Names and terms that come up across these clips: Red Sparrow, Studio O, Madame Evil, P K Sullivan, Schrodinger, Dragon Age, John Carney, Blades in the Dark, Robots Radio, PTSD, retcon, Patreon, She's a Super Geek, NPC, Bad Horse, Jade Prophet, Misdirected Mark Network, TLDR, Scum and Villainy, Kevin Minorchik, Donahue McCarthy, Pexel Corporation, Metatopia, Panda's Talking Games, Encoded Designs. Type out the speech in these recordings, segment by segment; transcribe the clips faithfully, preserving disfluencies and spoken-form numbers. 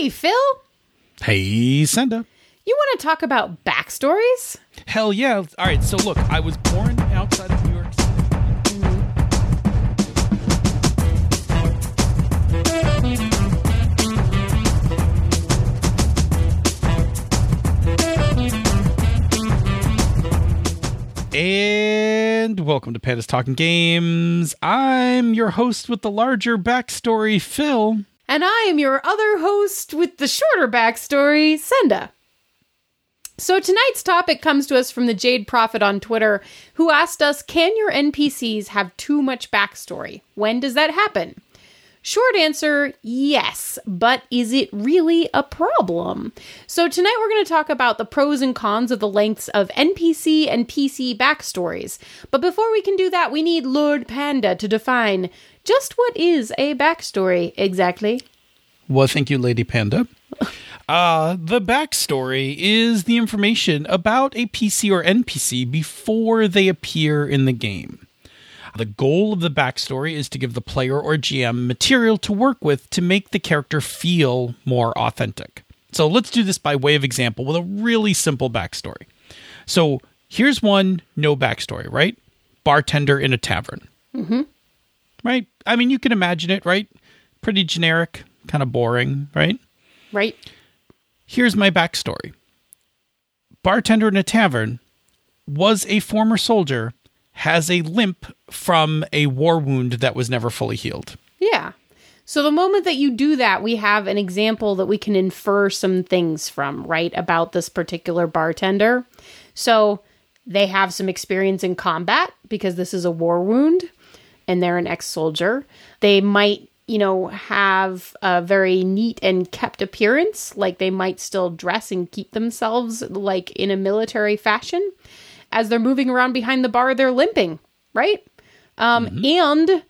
Hey, Phil. Hey, Senda. You want to talk about backstories? Hell yeah. All right, so look, I was born outside of New York City. And welcome to Panda's Talking Games. I'm your host with the larger backstory, Phil. And I am your other host with the shorter backstory, Senda. So tonight's topic comes to us from the Jade Prophet on Twitter, who asked us, can your N P Cs have too much backstory? When does that happen? Short answer, yes, but is it really a problem? So tonight we're going to talk about the pros and cons of the lengths of N P C and P C backstories. But before we can do that, we need Lord Panda to define just what is a backstory exactly. Well, thank you, Lady Panda. Uh, the backstory is the information about a P C or N P C before they appear in the game. The goal of the backstory is to give the player or G M material to work with to make the character feel more authentic. So let's do this by way of example with a really simple backstory. So here's one, no backstory, right? Bartender in a tavern. Mm-hmm. Right? I mean, you can imagine it, right? Pretty generic, kind of boring, right? Right. Here's my backstory. Bartender in a tavern was a former soldier, has a limp from a war wound that was never fully healed. Yeah. So the moment that you do that, we have an example that we can infer some things from, right, about this particular bartender. So they have some experience in combat because this is a war wound and they're an ex-soldier. They might, you know, have a very neat and kept appearance. Like they might still dress and keep themselves like in a military fashion. As they're moving around behind the bar, they're limping, right? Um, mm-hmm. And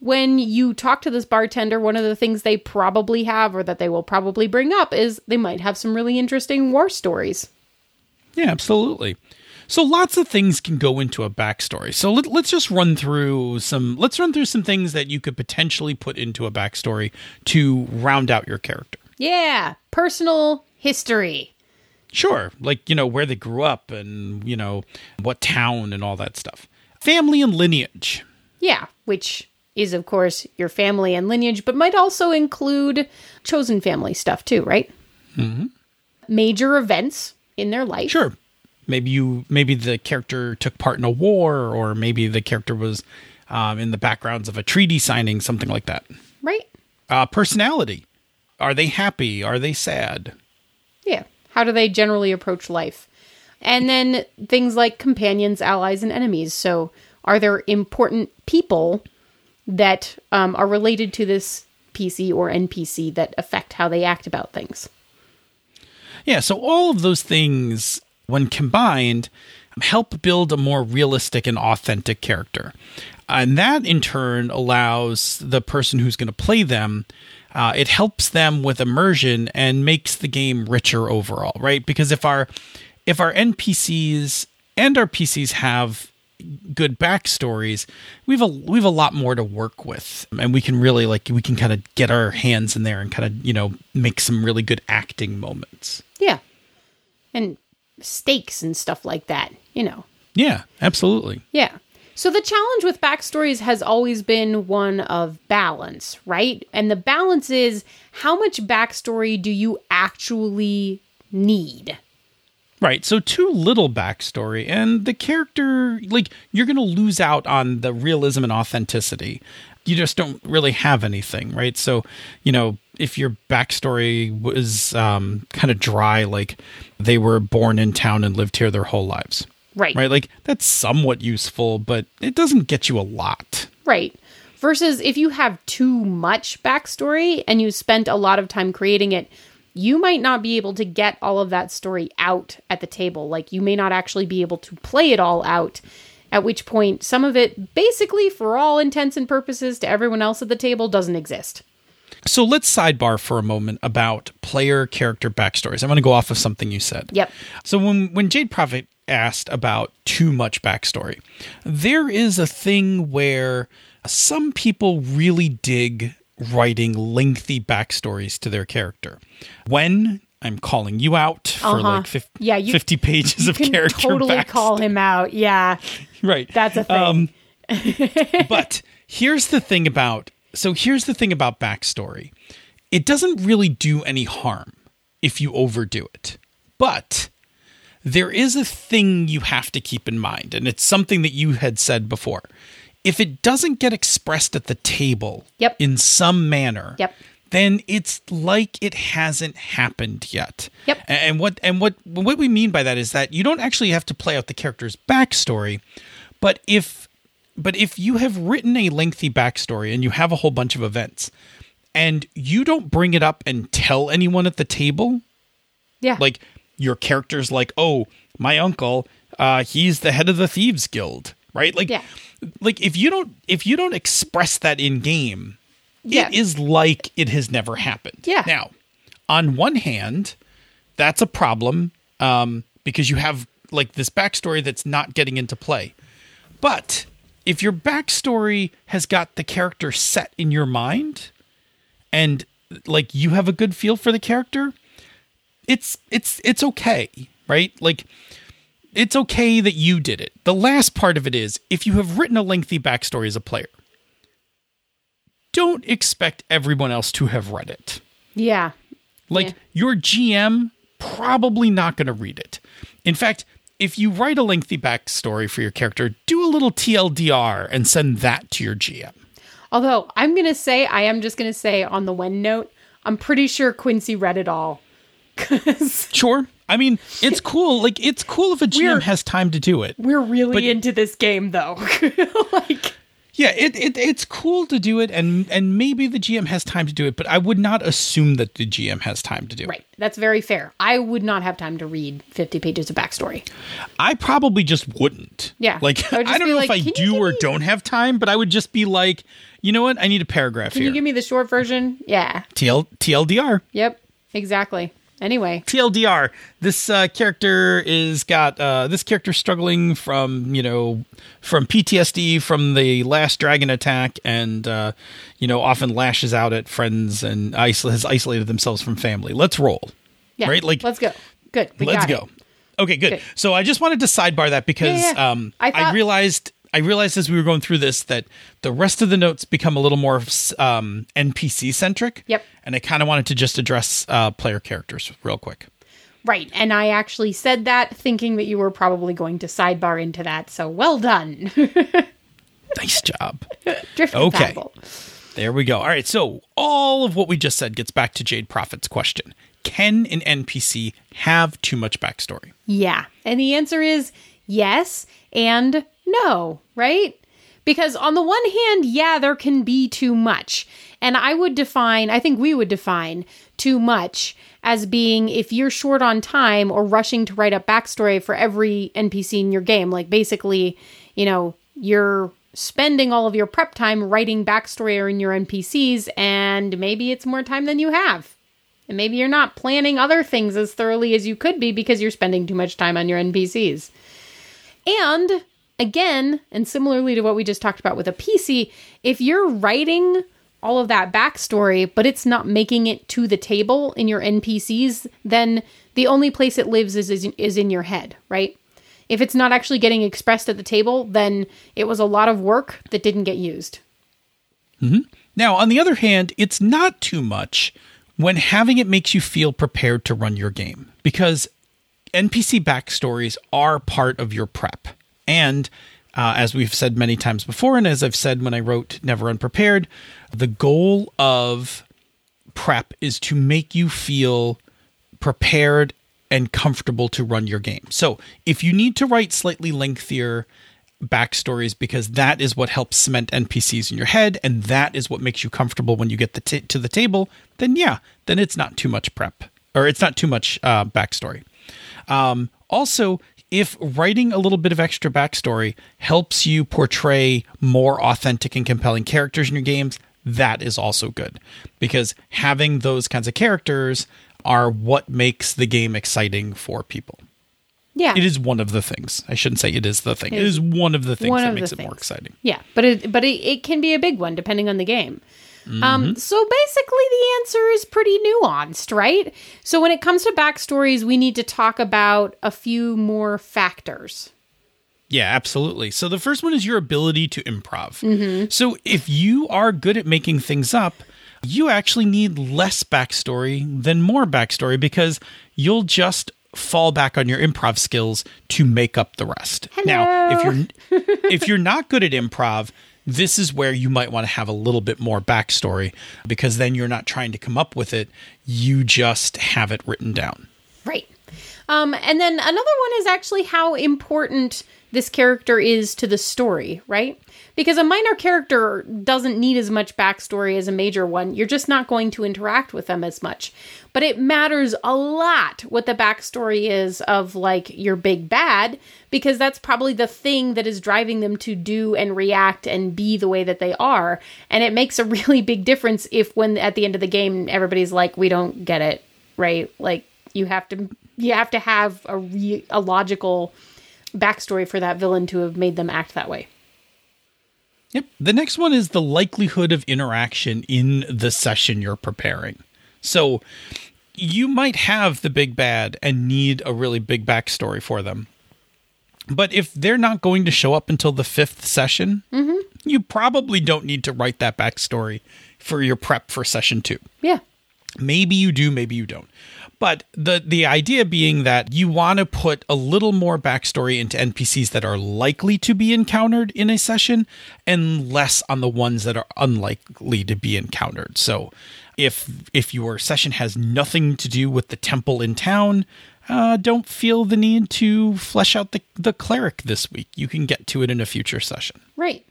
when you talk to this bartender, one of the things they probably have or that they will probably bring up is they might have some really interesting war stories. Yeah, absolutely. So lots of things can go into a backstory. So let, let's just run through some, let's run through some things that you could potentially put into a backstory to round out your character. Yeah, personal history. Sure, like, you know, where they grew up and, you know, what town and all that stuff. Family and lineage. Yeah, which is, of course, your family and lineage, but might also include chosen family stuff too, right? Mm-hmm. Major events in their life. Sure. Maybe you, maybe the character took part in a war, or maybe the character was um, in the backgrounds of a treaty signing, something like that. Right. Uh, personality. Are they happy? Are they sad? Yeah. How do they generally approach life? And then things like companions, allies, and enemies. So are there important people that um, are related to this P C or N P C that affect how they act about things? Yeah, so all of those things, when combined, help build a more realistic and authentic character. And that, in turn, allows the person who's going to play them Uh, it helps them with immersion and makes the game richer overall, right? Because if our if our N P Cs and our P Cs have good backstories, we've a we've a lot more to work with, and we can really like we can kind of get our hands in there and kind of, you know, make some really good acting moments. Yeah, and stakes and stuff like that, you know. Yeah, absolutely. Yeah. So the challenge with backstories has always been one of balance, right? And the balance is, how much backstory do you actually need? Right. So too little backstory and the character, like, you're going to lose out on the realism and authenticity. You just don't really have anything, right? So, you know, if your backstory was um, kind of dry, like they were born in town and lived here their whole lives. Right. Right. Like, that's somewhat useful, but it doesn't get you a lot. Right. Versus if you have too much backstory and you spent a lot of time creating it, you might not be able to get all of that story out at the table. Like, you may not actually be able to play it all out, at which point some of it basically, for all intents and purposes, to everyone else at the table, doesn't exist. So let's sidebar for a moment about player character backstories. I'm going to go off of something you said. Yep. So when when Jade Prophet asked about too much backstory, there is a thing where some people really dig writing lengthy backstories to their character. When I'm calling you out for uh-huh. like fifty, yeah, you, fifty pages you of can character totally backstory. Call him out. Yeah. Right. That's a thing. Um, but here's the thing about, so here's the thing about backstory. It doesn't really do any harm if you overdo it, but there is a thing you have to keep in mind. And it's something that you had said before. If it doesn't get expressed at the table yep. in some manner, yep. then it's like it hasn't happened yet. Yep. And what and what what we mean by that is that you don't actually have to play out the character's backstory, but if but if you have written a lengthy backstory and you have a whole bunch of events and you don't bring it up and tell anyone at the table, yeah. like your character's like, "Oh, my uncle, uh, he's the head of the Thieves Guild." Right? Like yeah. like if you don't if you don't express that in game, yeah. it is like it has never happened. Yeah. Now, on one hand, that's a problem um, because you have like this backstory that's not getting into play. But if your backstory has got the character set in your mind and like you have a good feel for the character, it's it's it's okay, right? Like it's okay that you did it. The last part of it is, if you have written a lengthy backstory as a player, don't expect everyone else to have read it. Yeah. Like, yeah. your G M, probably not going to read it. In fact, if you write a lengthy backstory for your character, do a little T L D R and send that to your G M. Although, I'm going to say, I am just going to say on the when note, I'm pretty sure Quincy read it all. Sure. I mean, it's cool. Like, it's cool if a G M we're, has time to do it. We're really but, into this game, though. Like, yeah, it, it it's cool to do it, and and maybe the G M has time to do it, but I would not assume that the G M has time to do right. it. Right. That's very fair. I would not have time to read fifty pages of backstory. I probably just wouldn't. Yeah. Like, I, I don't know like, if I do or me? don't have time, but I would just be like, you know what? I need a paragraph Can here. Can you give me the short version? Yeah. T L D R Yep. Exactly. Anyway, T L D R, this uh, character is got uh, this character struggling from, you know, from P T S D from the last dragon attack and, uh, you know, often lashes out at friends and isol- has isolated themselves from family. Let's roll. Yeah. Right. Like, let's go. Good. We let's go. It. OK, good. good. So I just wanted to sidebar that because yeah, yeah. Um, I, thought- I realized I realized as we were going through this that the rest of the notes become a little more um, N P C centric. Yep. And I kind of wanted to just address uh, player characters real quick. Right. And I actually said that thinking that you were probably going to sidebar into that. So well done. Nice job. Drift okay. Compatible. There we go. All right. So all of what we just said gets back to Jade Prophet's question. Can an N P C have too much backstory? Yeah. And the answer is yes and no, right? Because on the one hand, yeah, there can be too much. And I would define, I think we would define too much as being if you're short on time or rushing to write up backstory for every N P C in your game. Like basically, you know, you're spending all of your prep time writing backstory in your N P Cs and maybe it's more time than you have. And maybe you're not planning other things as thoroughly as you could be because you're spending too much time on your N P Cs. And again, and similarly to what we just talked about with a P C, if you're writing all of that backstory, but it's not making it to the table in your N P Cs, then the only place it lives is, is, is in your head, right? If it's not actually getting expressed at the table, then it was a lot of work that didn't get used. Mm-hmm. Now, on the other hand, it's not too much when having it makes you feel prepared to run your game, because N P C backstories are part of your prep. And uh, as we've said many times before, and as I've said when I wrote Never Unprepared, the goal of prep is to make you feel prepared and comfortable to run your game. So if you need to write slightly lengthier backstories because that is what helps cement N P Cs in your head and that is what makes you comfortable when you get the t- to the table, then yeah, then it's not too much prep or it's not too much uh, backstory. Um, also, if writing a little bit of extra backstory helps you portray more authentic and compelling characters in your games, that is also good because having those kinds of characters are what makes the game exciting for people. Yeah. It is one of the things. I shouldn't say it is the thing. It is one of the things that makes it more exciting. Yeah, but it, but it, it can be a big one depending on the game. Mm-hmm. Um, so basically the answer is pretty nuanced, right? So when it comes to backstories, we need to talk about a few more factors. Yeah, absolutely. So the first one is your ability to improv. Mm-hmm. So if you are good at making things up, you actually need less backstory than more backstory because you'll just fall back on your improv skills to make up the rest. Hello. Now, if you're if you're not good at improv, this is where you might want to have a little bit more backstory because then you're not trying to come up with it. You just have it written down. Right. Um, and then another one is actually how important this character is to the story, right? Because a minor character doesn't need as much backstory as a major one. You're just not going to interact with them as much. But it matters a lot what the backstory is of, like, your big bad, because that's probably the thing that is driving them to do and react and be the way that they are. And it makes a really big difference if, when at the end of the game, everybody's like, we don't get it, right? Like, you have to you have to have a, re- a logical backstory for that villain to have made them act that way. Yep. The next one is the likelihood of interaction in the session you're preparing. So you might have the big bad and need a really big backstory for them. But if they're not going to show up until the fifth session, mm-hmm. you probably don't need to write that backstory for your prep for session two. Yeah. Maybe you do, maybe you don't. But the, the idea being that you want to put a little more backstory into N P Cs that are likely to be encountered in a session and less on the ones that are unlikely to be encountered. So if if your session has nothing to do with the temple in town, uh, don't feel the need to flesh out the, the cleric this week. You can get to it in a future session. Right.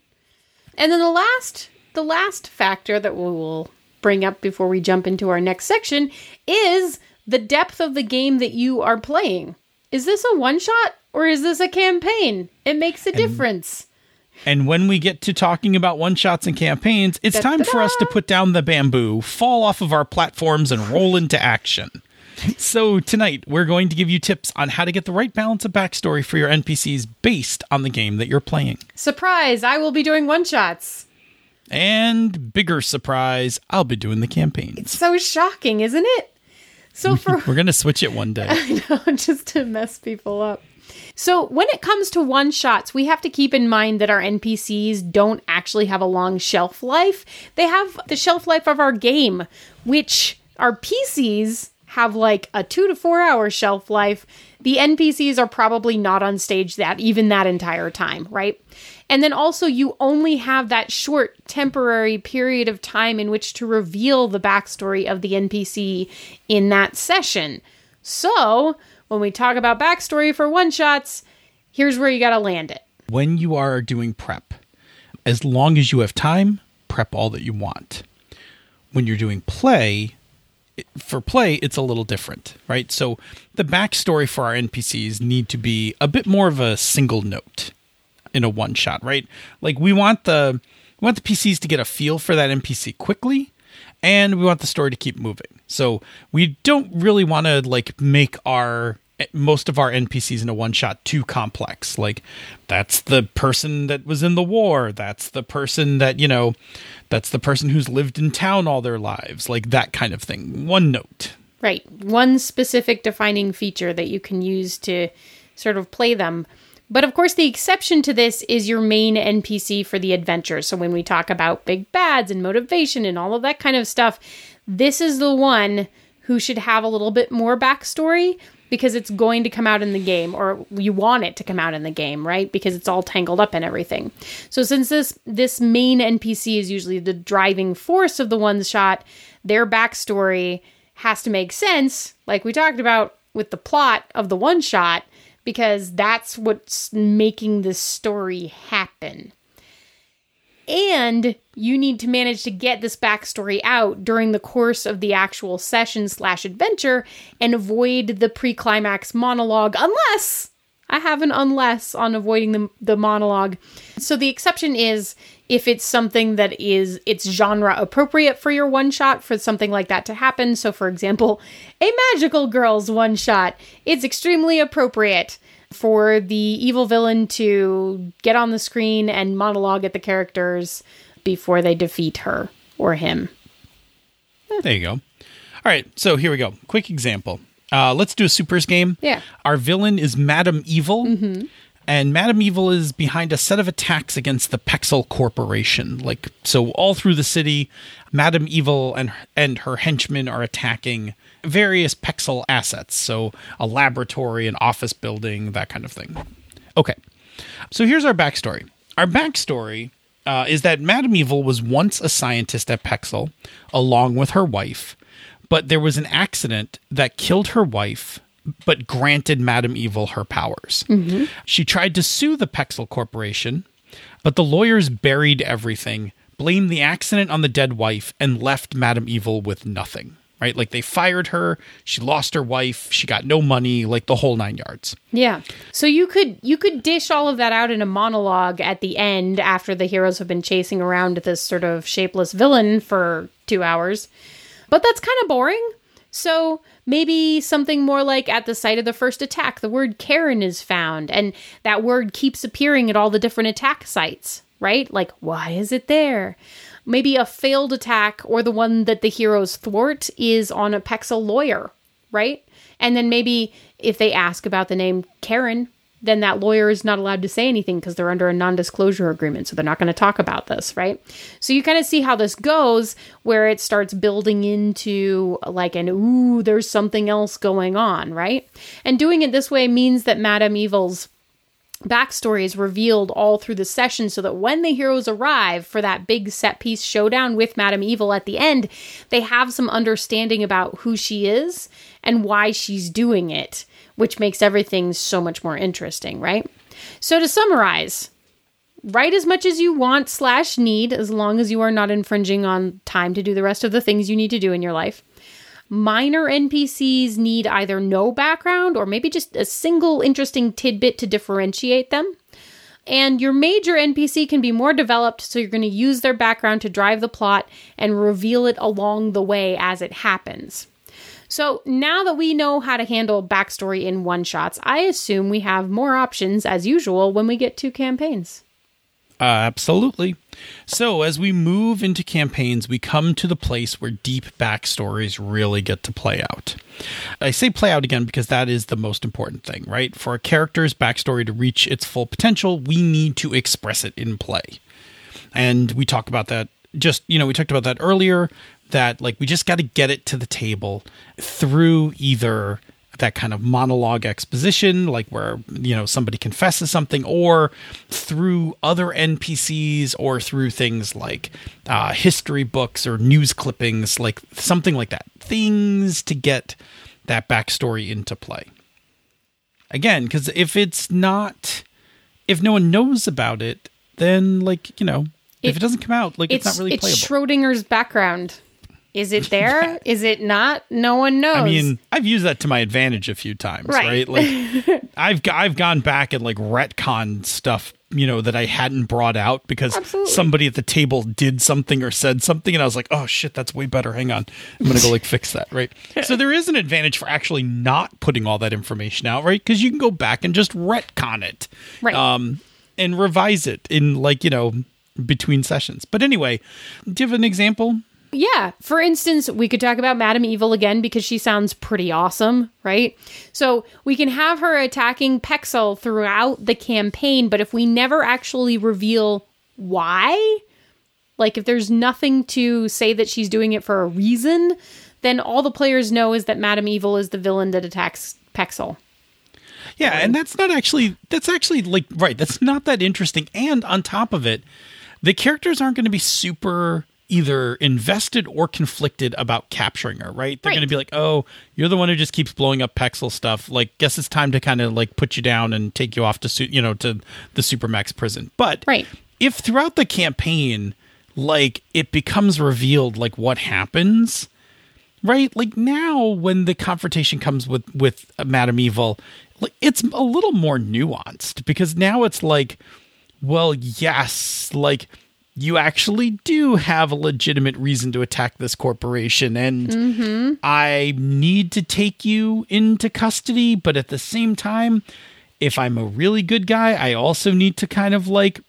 And then the last the last factor that we will bring up before we jump into our next section is the depth of the game that you are playing. Is this a one shot or is this a campaign? It makes a and, difference. And when we get to talking about one shots and campaigns, it's Da-da-da. time for us to put down the bamboo, fall off of our platforms, and roll into action. So tonight we're going to give you tips on how to get the right balance of backstory for your N P Cs based on the game that you're playing. Surprise, I will be doing one shots. And bigger surprise, I'll be doing the campaigns. It's so shocking, isn't it? So for We're going to switch it one day. I know, just to mess people up. So when it comes to one-shots, we have to keep in mind that our N P Cs don't actually have a long shelf life. They have the shelf life of our game, which our P Cs have like a two to four hour shelf life. The N P Cs are probably not on stage that even that entire time, right? And then also you only have that short temporary period of time in which to reveal the backstory of the N P C in that session. So when we talk about backstory for one-shots, here's where you got to land it. When you are doing prep, as long as you have time, prep all that you want. When you're doing play, for play, it's a little different, right? So the backstory for our N P Cs need to be a bit more of a single note in a one shot, right? Like we want the we want the P Cs to get a feel for that N P C quickly, and we want the story to keep moving. So we don't really want to like make our most of our N P Cs in a one shot too complex. Like that's the person that was in the war. That's the person that, you know, that's the person who's lived in town all their lives, like that kind of thing. One note. Right. One specific defining feature that you can use to sort of play them. But of course, the exception to this is your main N P C for the adventure. So when we talk about big bads and motivation and all of that kind of stuff, this is the one who should have a little bit more backstory because it's going to come out in the game, or you want it to come out in the game, right? Because it's all tangled up and everything. So since this this main N P C is usually the driving force of the one shot, their backstory has to make sense, like we talked about with the plot of the one shot, because that's what's making this story happen. And you need to manage to get this backstory out during the course of the actual session slash adventure and avoid the pre-climax monologue, unless, I have an unless on avoiding the, the monologue. So the exception is if it's something that is, it's genre appropriate for your one shot for something like that to happen. So for example, a magical girl's one shot, it's extremely appropriate for the evil villain to get on the screen and monologue at the characters before they defeat her or him. There you go. All right. So here we go. Quick example. Uh, let's do a supers game. Yeah. Our villain is Madame Evil. Mm-hmm. And Madame Evil is behind a set of attacks against the Pexel Corporation. Like, so all through the city, Madame Evil and, and her henchmen are attacking various Pexel assets. So a laboratory, an office building, that kind of thing. Okay. So here's our backstory. Our backstory uh, is that Madame Evil was once a scientist at Pexel, along with her wife. But there was an accident that killed her wife, but granted Madame Evil her powers. Mm-hmm. She tried to sue the Pexel Corporation, but the lawyers buried everything, blamed the accident on the dead wife, and left Madame Evil with nothing. Right? Like, they fired her, she lost her wife, she got no money, like the whole nine yards. Yeah. So you could you could dish all of that out in a monologue at the end after the heroes have been chasing around this sort of shapeless villain for two hours. But that's kind of boring. So maybe something more like, at the site of the first attack, the word Karen is found, and that word keeps appearing at all the different attack sites, right? Like, why is it there? Maybe a failed attack, or the one that the heroes thwart, is on a Pexel lawyer, right? And then maybe if they ask about the name Karen, then that lawyer is not allowed to say anything because they're under a non-disclosure agreement. So they're not going to talk about this, right? So you kind of see how this goes, where it starts building into like an, ooh, there's something else going on, right? And doing it this way means that Madame Evil's backstory is revealed all through the session, so that when the heroes arrive for that big set piece showdown with Madame Evil at the end, they have some understanding about who she is and why she's doing it, which makes everything so much more interesting, right? So to summarize, write as much as you want slash need, as long as you are not infringing on time to do the rest of the things you need to do in your life. Minor N P Cs need either no background or maybe just a single interesting tidbit to differentiate them. And your major N P C can be more developed, so you're going to use their background to drive the plot and reveal it along the way as it happens. So now that we know how to handle backstory in one-shots, I assume we have more options, as usual, when we get to campaigns. Uh, absolutely. So as we move into campaigns, we come to the place where deep backstories really get to play out. I say play out again because that is the most important thing, right? For a character's backstory to reach its full potential, we need to express it in play. And we talk about that just, you know, we talked about that earlier. That, like, we just got to get it to the table through either that kind of monologue exposition, like where, you know, somebody confesses something, or through other N P Cs, or through things like uh, history books or news clippings, like something like that. Things to get that backstory into play. Again, because if it's not, if no one knows about it, then, like, you know, it, if it doesn't come out, like, it's, it's not really playable. It's Schrodinger's background. Is it there? Is it not? No one knows. I mean, I've used that to my advantage a few times, right? right? Like, I've I've gone back and, like, retcon stuff, you know, that I hadn't brought out because Absolutely. Somebody at the table did something or said something, and I was like, oh shit, that's way better. Hang on, I'm gonna go like fix that, right? So there is an advantage for actually not putting all that information out, right? Because you can go back and just retcon it, right? Um, and revise it in, like, you know, between sessions. But anyway, do you have an example? Yeah. For instance, we could talk about Madame Evil again because she sounds pretty awesome, right? So we can have her attacking Pexel throughout the campaign, but if we never actually reveal why, like if there's nothing to say that she's doing it for a reason, then all the players know is that Madame Evil is the villain that attacks Pexel. Yeah. Right? And that's not actually, that's actually like, right. That's not that interesting. And on top of it, the characters aren't going to be super either invested or conflicted about capturing her, right? They're right. going to be like, oh, you're the one who just keeps blowing up Pexel stuff. Like, guess it's time to kind of like put you down and take you off to, su- you know, to the Supermax prison. But right. if throughout the campaign, like it becomes revealed, like what happens, right? Like now when the confrontation comes with, with uh, Madame Evil, like, it's a little more nuanced because now it's like, well, yes, like, you actually do have a legitimate reason to attack this corporation, and mm-hmm. I need to take you into custody. But at the same time, if I'm a really good guy, I also need to kind of like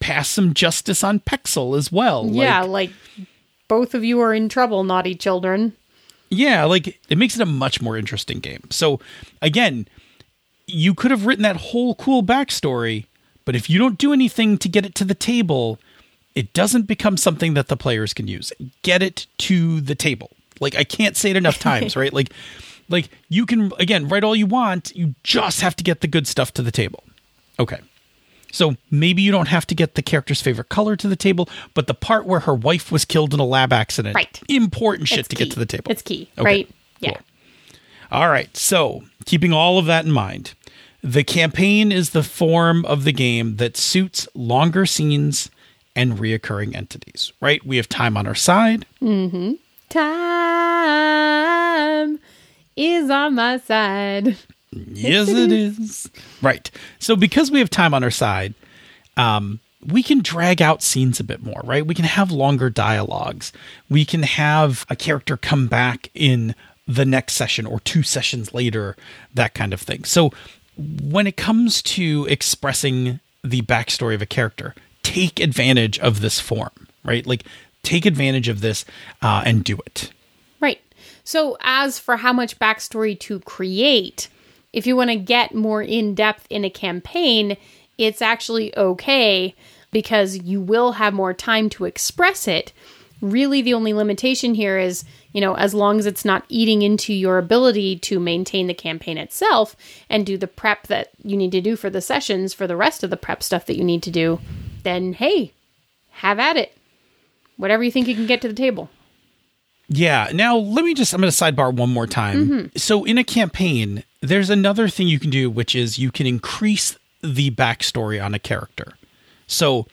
pass some justice on Pexel as well. Yeah, like, like both of you are in trouble, naughty children. Yeah, like, it makes it a much more interesting game. So, again, you could have written that whole cool backstory, but if you don't do anything to get it to the table, it doesn't become something that the players can use. Get it to the table. Like, I can't say it enough times, right? Like, like you can, again, write all you want. You just have to get the good stuff to the table. Okay. So maybe you don't have to get the character's favorite color to the table, but the part where her wife was killed in a lab accident. Right. Important shit it's to key. Get to the table. It's key, okay. Right? Yeah. Cool. All right. So keeping all of that in mind, the campaign is the form of the game that suits longer scenes and reoccurring entities, right? We have time on our side. Mm-hmm. Time is on my side. Yes, it is. Right. So because we have time on our side, um, we can drag out scenes a bit more, right? We can have longer dialogues. We can have a character come back in the next session or two sessions later, that kind of thing. So when it comes to expressing the backstory of a character, take advantage of this form, right? Like, take advantage of this uh, and do it. Right. So as for how much backstory to create, if you want to get more in-depth in a campaign, it's actually okay because you will have more time to express it. Really, the only limitation here is, you know, as long as it's not eating into your ability to maintain the campaign itself and do the prep that you need to do for the sessions, for the rest of the prep stuff that you need to do, then, hey, have at it. Whatever you think you can get to the table. Yeah. Now, let me just, I'm going to sidebar one more time. Mm-hmm. So in a campaign, there's another thing you can do, which is you can increase the backstory on a character. So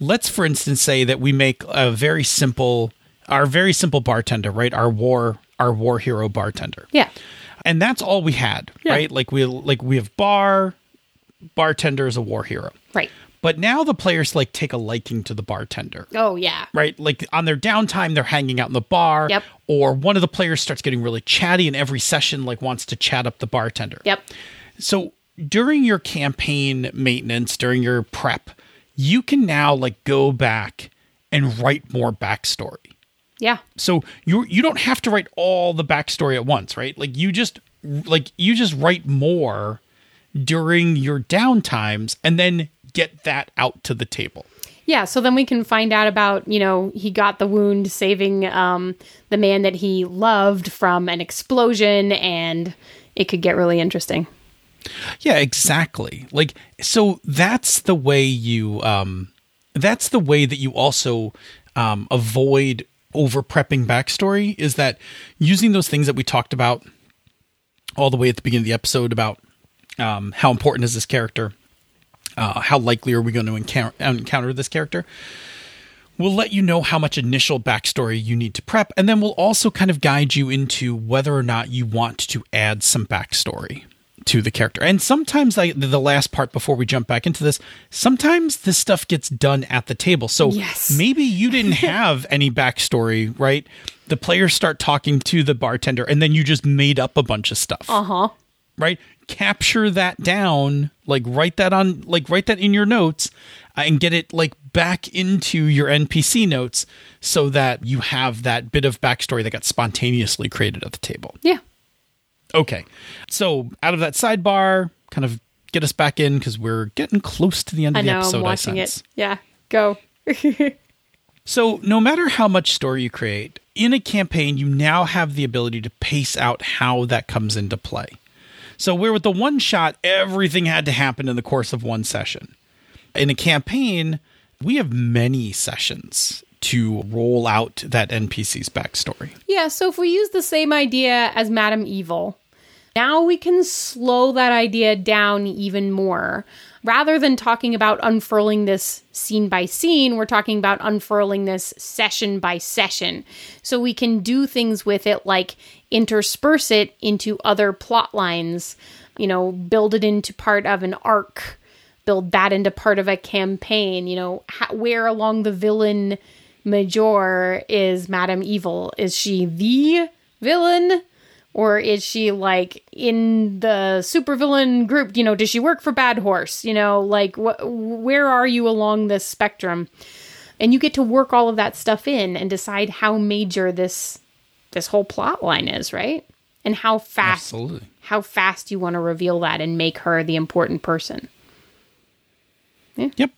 let's, for instance, say that we make a very simple, our very simple bartender, right? Our war, our war hero bartender. Yeah. And that's all we had, yeah. right? Like we, like we have bar, bartender is a war hero. Right. But now the players, like, take a liking to the bartender. Oh, yeah. Right? Like, on their downtime, they're hanging out in the bar. Yep. Or one of the players starts getting really chatty, and every session, like, wants to chat up the bartender. Yep. So during your campaign maintenance, during your prep, you can now, like, go back and write more backstory. Yeah. So you you don't have to write all the backstory at once, right? Like, you just like you just write more during your downtimes, and then get that out to the table. Yeah, so then we can find out about, you know, he got the wound saving um, the man that he loved from an explosion, and it could get really interesting. Yeah, exactly. Like, so that's the way you, um, that's the way that you also um, avoid over-prepping backstory, is that using those things that we talked about all the way at the beginning of the episode about um, how important is this character, Uh, how likely are we going to encounter, encounter this character? We'll let you know how much initial backstory you need to prep, and then we'll also kind of guide you into whether or not you want to add some backstory to the character. And sometimes, I, the last part before we jump back into this, sometimes this stuff gets done at the table. So yes. Maybe you didn't have any backstory, right? The players start talking to the bartender, and then you just made up a bunch of stuff. Uh-huh. Right? Capture that down, like write that on, like write that in your notes uh, and get it like back into your N P C notes so that you have that bit of backstory that got spontaneously created at the table. Yeah. Okay. So out of that sidebar, kind of get us back in because we're getting close to the end of I know, the episode. I'm watching I sense. It. Yeah. Go. So no matter how much story you create in a campaign, you now have the ability to pace out how that comes into play. So where with the one shot, everything had to happen in the course of one session. In a campaign, we have many sessions to roll out that N P C's backstory. Yeah, so if we use the same idea as Madame Evil, now we can slow that idea down even more. Rather than talking about unfurling this scene by scene, we're talking about unfurling this session by session. So we can do things with it like intersperse it into other plot lines, you know, build it into part of an arc, build that into part of a campaign, you know, how, where along the villain major is Madame Evil? Is she the villain? Or is she, like, in the supervillain group? You know, does she work for Bad Horse? You know, like, wh- where are you along this spectrum? And you get to work all of that stuff in and decide how major this this whole plot line is, right? And how fast Absolutely. how fast you want to reveal that and make her the important person. Yeah. Yep.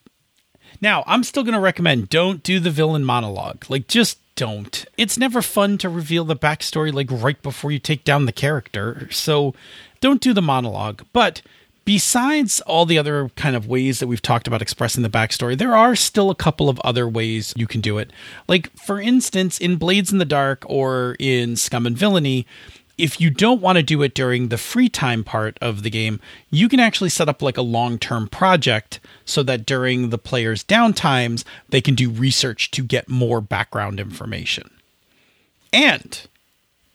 Now, I'm still going to recommend don't do the villain monologue. Like, just don't. It's never fun to reveal the backstory, like, right before you take down the character. So don't do the monologue. But besides all the other kind of ways that we've talked about expressing the backstory, there are still a couple of other ways you can do it. Like, for instance, in Blades in the Dark or in Scum and Villainy, if you don't want to do it during the free time part of the game, you can actually set up like a long-term project so that during the player's downtimes, they can do research to get more background information. And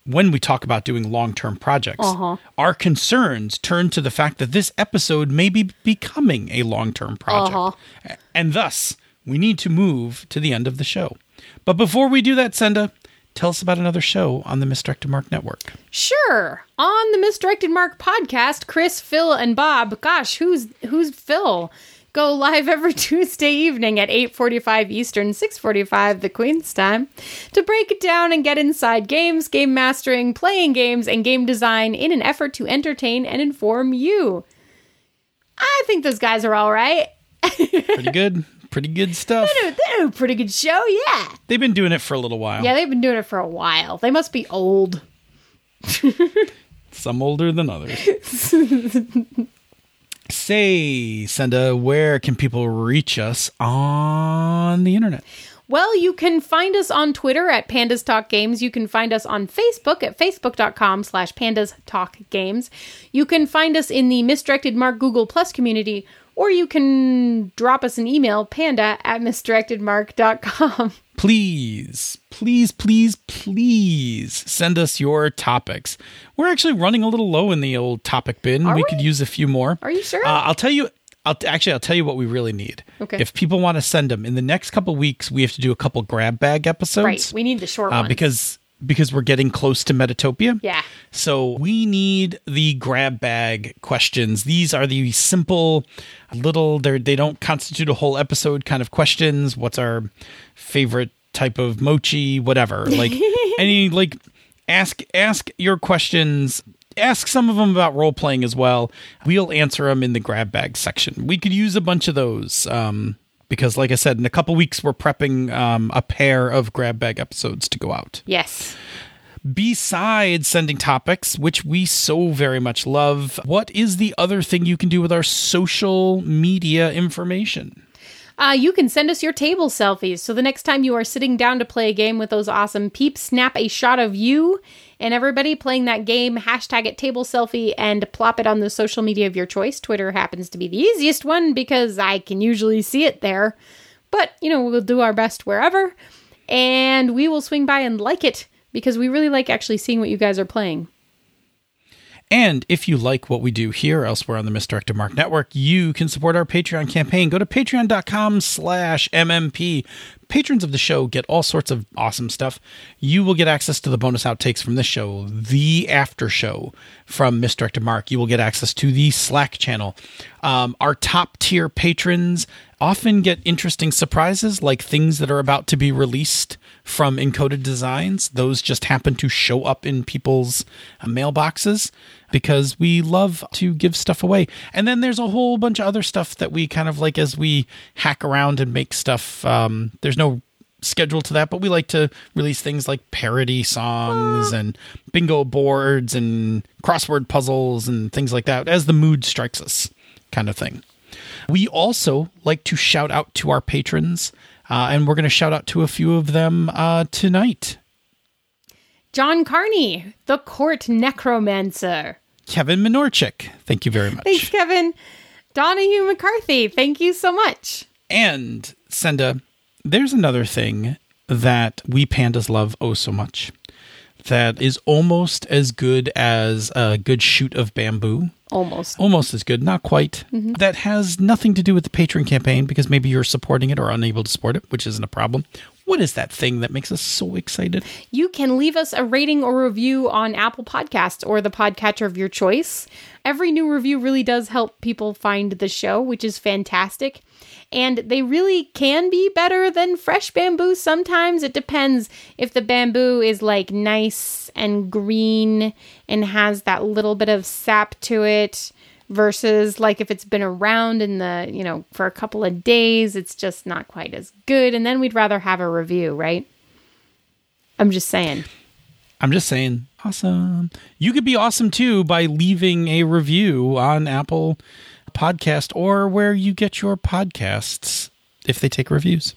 when we talk about doing long-term projects, uh-huh. our concerns turn to the fact that this episode may be becoming a long-term project. Uh-huh. And thus, we need to move to the end of the show. But before we do that, Senda, tell us about another show on the Misdirected Mark Network. Sure. On the Misdirected Mark podcast, Chris, Phil, and Bob, gosh, who's who's Phil? Go live every Tuesday evening at eight forty-five Eastern, six forty-five the Queen's time, to break it down and get inside games, game mastering, playing games, and game design in an effort to entertain and inform you. I think those guys are all right. Pretty good. Pretty good stuff. They do, they do a pretty good show, yeah. They've been doing it for a little while. Yeah, they've been doing it for a while. They must be old. Some older than others. Say, Senda, where can people reach us on the internet? Well, you can find us on Twitter at Panda's Talk Games. You can find us on Facebook at facebook.com slash Panda's Talk Games. You can find us in the Misdirected Mark Google Plus community, or you can drop us an email, panda at misdirected mark dot com. Please, please, please, please send us your topics. We're actually running a little low in the old topic bin. Are we? We could use a few more. Are you sure? Uh, I'll tell you. I'll actually, I'll tell you what we really need. Okay. If people want to send them in the next couple weeks, we have to do a couple grab bag episodes. Right. We need the short uh, ones. Because... because we're getting close to Metatopia. Yeah. So we need the grab bag questions. These are the simple little, they they don't constitute a whole episode kind of questions. What's our favorite type of mochi, whatever. Like any, like ask, ask your questions. Ask some of them about role playing as well. We'll answer them in the grab bag section. We could use a bunch of those. Um, Because, like I said, in a couple weeks, we're prepping um, a pair of grab bag episodes to go out. Yes. Besides sending topics, which we so very much love, what is the other thing you can do with our social media information? Uh, you can send us your table selfies. So the next time you are sitting down to play a game with those awesome peeps, snap a shot of you and everybody playing that game, hashtag it table selfie, and plop it on the social media of your choice. Twitter happens to be the easiest one because I can usually see it there. But, you know, we'll do our best wherever. And we will swing by and like it because we really like actually seeing what you guys are playing. And if you like what we do here elsewhere on the Misdirected Mark Network, you can support our Patreon campaign. Go to patreon.com slash MMP. Patrons of the show get all sorts of awesome stuff. You will get access to the bonus outtakes from this show, the after show from Misdirected Mark. You will get access to the Slack channel. Um, our top tier patrons often get interesting surprises, like things that are about to be released from Encoded Designs. Those just happen to show up in people's uh, mailboxes because we love to give stuff away. And then there's a whole bunch of other stuff that we kind of like as we hack around and make stuff. Um, there's no schedule to that, but we like to release things like parody songs and bingo boards and crossword puzzles and things like that as the mood strikes us kind of thing. We also like to shout out to our patrons. Uh, and we're going to shout out to a few of them uh, tonight. John Carney, the Court Necromancer. Kevin Minorchik, thank you very much. Thanks, Kevin. Donahue McCarthy, thank you so much. And, Senda, there's another thing that we pandas love oh so much that is almost as good as a good shoot of bamboo. Almost. Almost as good. Not quite. Mm-hmm. That has nothing to do with the Patreon campaign because maybe you're supporting it or unable to support it, which isn't a problem. What is that thing that makes us so excited? You can leave us a rating or review on Apple Podcasts or the podcatcher of your choice. Every new review really does help people find the show, which is fantastic. And they really can be better than fresh bamboo sometimes. It depends if the bamboo is like nice and green and has that little bit of sap to it versus like if it's been around in the, you know, for a couple of days, it's just not quite as good. And then we'd rather have a review, right? I'm just saying. I'm just saying. Awesome. You could be awesome too by leaving a review on Apple Podcast or where you get your podcasts if they take reviews.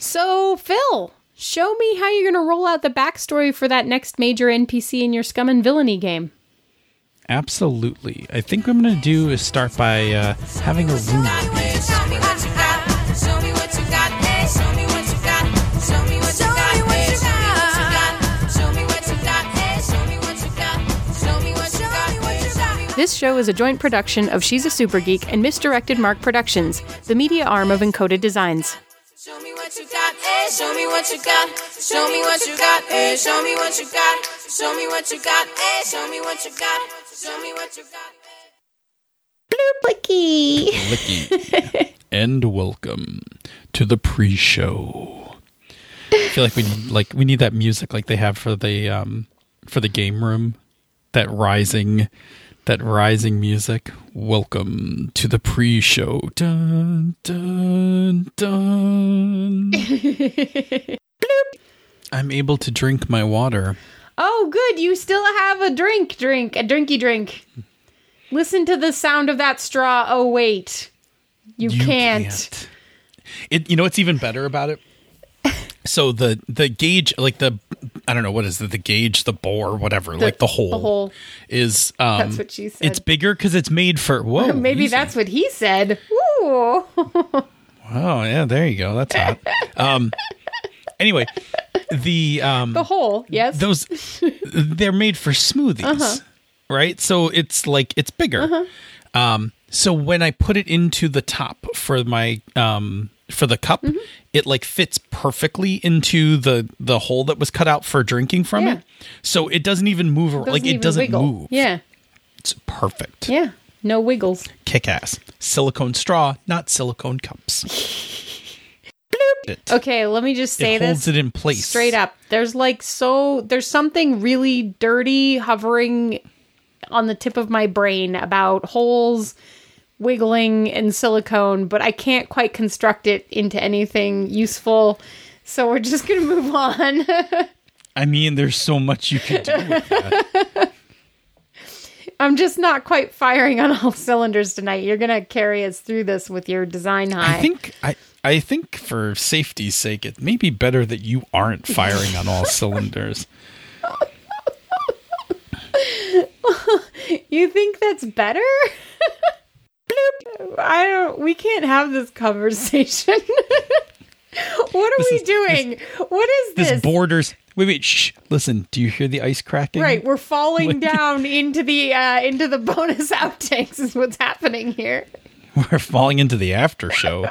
So, Phil, show me how you're going to roll out the backstory for that next major N P C in your Scum and Villainy game. Absolutely. I think what I'm going to do is start by uh, having a room. This show is a joint production of She's a Super Geek and Misdirected Mark Productions, the media arm of Encoded Designs. Show me what you got, eh? Show me what you got. Show me what you got, eh? Show me what you got. Show me what you got, eh? Show me what you got. Show me what you got. Blurplicky. Blicky. And welcome to the pre-show. I feel like we need, like we need that music like they have for the um for the game room. That rising. That rising music. Welcome to the pre-show. Dun, dun, dun. I'm able to drink my water. Oh, good. You still have a drink, drink, a drinky drink. Listen to the sound of that straw. Oh, wait. You, you can't. can't. It, you know what's even better about it? So the, the gauge, like the, I don't know, what is it? The gauge, the bore, whatever, the, like the hole, the hole is, um, that's what she said. It's bigger because it's made for, whoa. Maybe easy. That's what he said. Ooh. Wow. Yeah. There you go. That's hot. Um, anyway, the, um, the hole, yes. Those, they're made for smoothies, uh-huh. Right? So it's like, it's bigger. Uh-huh. Um, so when I put it into the top for my, um, for the cup, mm-hmm. It like fits perfectly into the, the hole that was cut out for drinking from yeah. it. So it doesn't even move around. Like it doesn't wiggle. move. Yeah. It's perfect. Yeah. No wiggles. Kick ass. Silicone straw, not silicone cups. Okay. Let me just say it this. It holds it in place. Straight up. There's like, so there's something really dirty hovering on the tip of my brain about holes, wiggling, and silicone, but I can't quite construct it into anything useful, so we're just gonna move on. I mean, there's so much you can do with that. I'm just not quite firing on all cylinders tonight. You're gonna carry us through this with your design high. I think I I think for safety's sake, it may be better that you aren't firing on all cylinders. You think that's better? I don't, we can't have this conversation. What are this we is, doing? This, what is this? This borders. Wait, wait, shh. Listen, do you hear the ice cracking? Right, we're falling down into the uh, into the bonus outtakes is what's happening here. We're falling into the after show.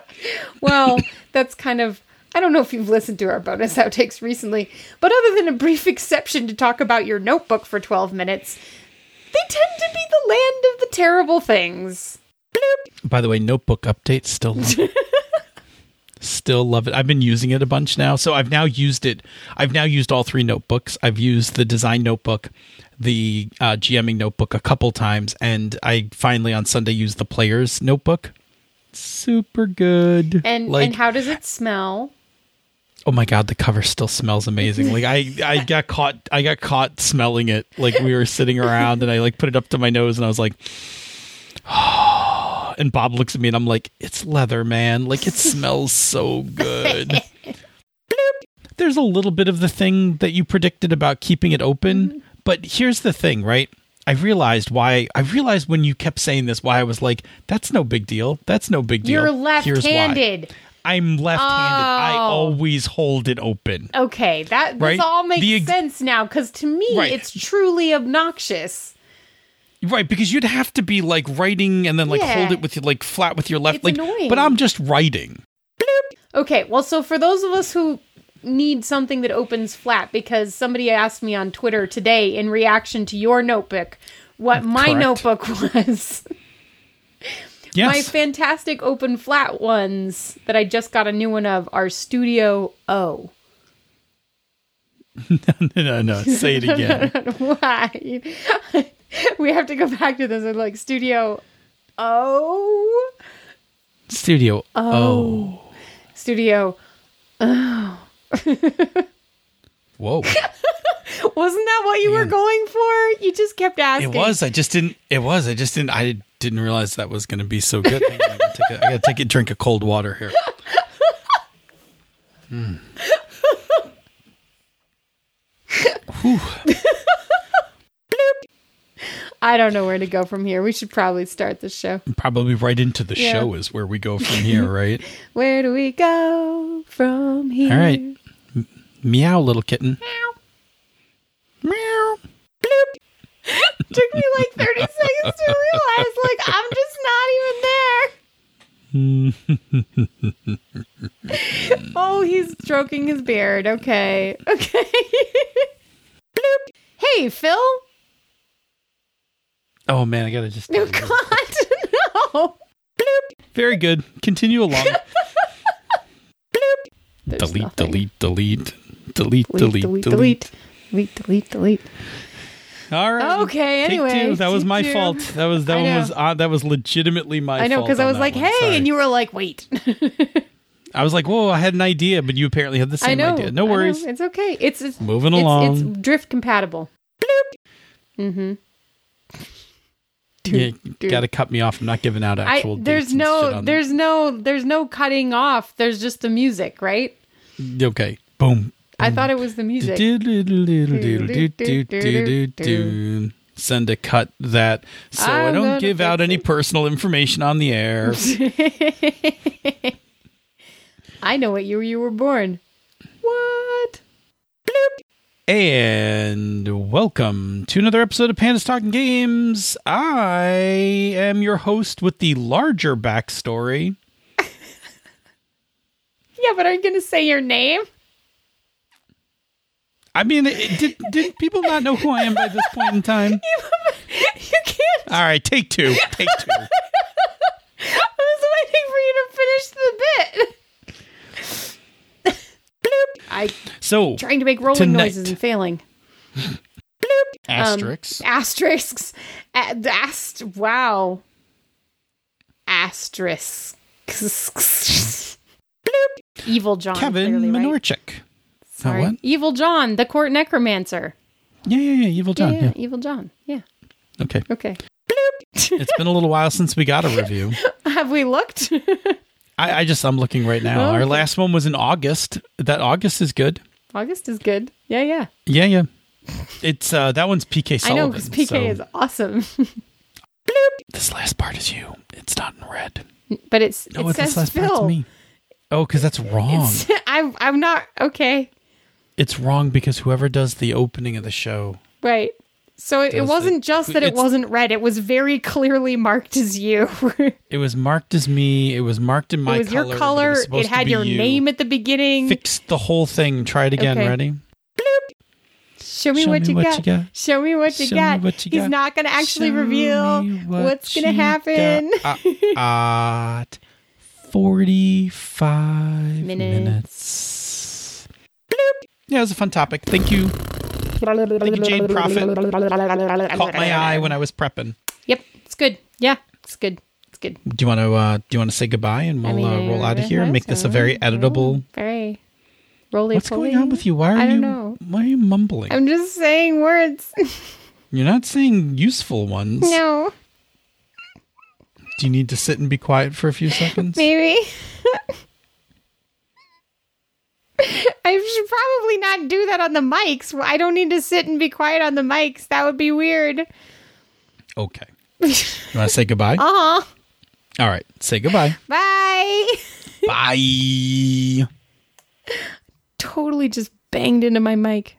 Well, that's kind of, I don't know if you've listened to our bonus outtakes recently, but other than a brief exception to talk about your notebook for twelve minutes, they tend to be the land of the terrible things. By the way, notebook update, still love it. Still love it. I've been using it a bunch now. So I've now used it. I've now used all three notebooks. I've used the design notebook, the uh, GMing notebook a couple times, and I finally on Sunday used the player's notebook. Super good. And like, and how does it smell? Oh my God, the cover still smells amazing. Like I, I got caught I got caught smelling it. Like we were sitting around and I like put it up to my nose and I was like, oh. And Bob looks at me and I'm like, it's leather, man. Like, it smells so good. There's a little bit of the thing that you predicted about keeping it open. Mm-hmm. But here's the thing, right? I realized why. I realized when you kept saying this, why I was like, that's no big deal. That's no big deal. You're left-handed. I'm left-handed. Oh. I always hold it open. Okay. That this right? all makes ex- sense now. Because to me, right. It's truly obnoxious. Right, because you'd have to be like writing and then like yeah. hold it with your like flat with your left. It's like, annoying. But I'm just writing. Okay, well, so for those of us who need something that opens flat, because somebody asked me on Twitter today in reaction to your notebook what my Correct. notebook was. Yes. My fantastic open flat ones that I just got a new one of are Studio O. no, no, no. Say it again. no, no, no. Why? We have to go back to this. I'm like, Studio O? Studio O. O. Studio O. Whoa. Wasn't that what you Man. were going for? You just kept asking. It was. I just didn't. It was. I just didn't. I didn't realize that was going to be so good. I got to take a drink of cold water here. Mm. I don't know where to go from here. We should probably start the show. Probably right into the yeah. show is where we go from here, right? Where do we go from here? All right. M- meow, little kitten. Meow. Meow. Bloop. Took me like thirty seconds to realize, like, I'm just not even there. Oh, he's stroking his beard. Okay. Okay. Bloop. Hey, Phil. Oh, man, I gotta just... Oh, God, no! Bloop. Very good. Continue along. Bloop. Delete, delete, delete, delete, delete, delete, delete, delete, delete, delete, delete. All right. Okay, anyway. Take two. That was my fault. That was that one was uh, that was legitimately my fault. I know, because I was like, hey, sorry. And you were like, wait. I was like, whoa, I had an idea, but you apparently had the same I know, idea. No worries. I know. It's okay. It's, it's moving it's, along. It's drift compatible. Bloop. Mm-hmm. You yeah, gotta cut me off. I'm not giving out actual I, there's dates no shit on there's them. no there's no cutting off. There's just the music, right? Okay. Boom. boom. I thought it was the music. Send a cut that so I'm I don't give out any personal information on the air. I know what year you were born. What? Bloop. And welcome to another episode of Panda's Talking Games. I am your host with the larger backstory. Yeah, but are you going to say your name? I mean, it, did, did people not know who I am by this point in time? you, you can't. All right, take two. Take two. I was waiting for you to finish the bit. I so trying to make rolling tonight. noises and failing. Bloop. Asterisks. Um, asterisks. A- ast- wow. Asterisks. Bloop. Evil John. Kevin Minorchik. Right? Sorry. Oh, what? Evil John, the court necromancer. Yeah, yeah, yeah. Evil John. Yeah, yeah, yeah. Evil John. Yeah. Okay. Okay. Bloop. It's been a little while since we got a review. Have we looked? I, I just, I'm looking right now. Oh, okay. Our last one was in August. That August is good. August is good. Yeah, yeah. Yeah, yeah. It's, uh, that one's P K Sullivan. I know, because P K so. is awesome. Bloop. This last part is you. It's not in red. But it's, no, it it's says this last Phil. Part's me. Oh, because that's wrong. I, I'm not, okay. It's wrong because whoever does the opening of the show. Right. So it, it wasn't it, just that it wasn't red. It was very clearly marked as you. It was marked as me. It was marked in my color. It was color, your color. It, was it had your you. name at the beginning. Fix the whole thing. Try it again. Okay. Ready? Bloop. Show me, Show what, me you what you got. Show me what you, Show got. Me what you got. He's not going to actually Show reveal what what's going to happen. Uh, at forty-five minutes. minutes. Bloop. Yeah, it was a fun topic. Thank you. Thank you, Jade Prophet. Caught my eye when I was prepping. Yep, it's good. Yeah, it's good. It's good. Do you want to uh, do you want to say goodbye and we'll I mean, uh, roll out of here and make this a very editable? Very roly. What's going on with you? Why are I don't you? Know. Why are you mumbling? I'm just saying words. You're not saying useful ones. No. Do you need to sit and be quiet for a few seconds? Maybe. I should probably not do that on the mics. I don't need to sit and be quiet on the mics. That would be weird. Okay. You want to say goodbye? Uh-huh. All right. Say goodbye. Bye. Bye. Totally just banged into my mic.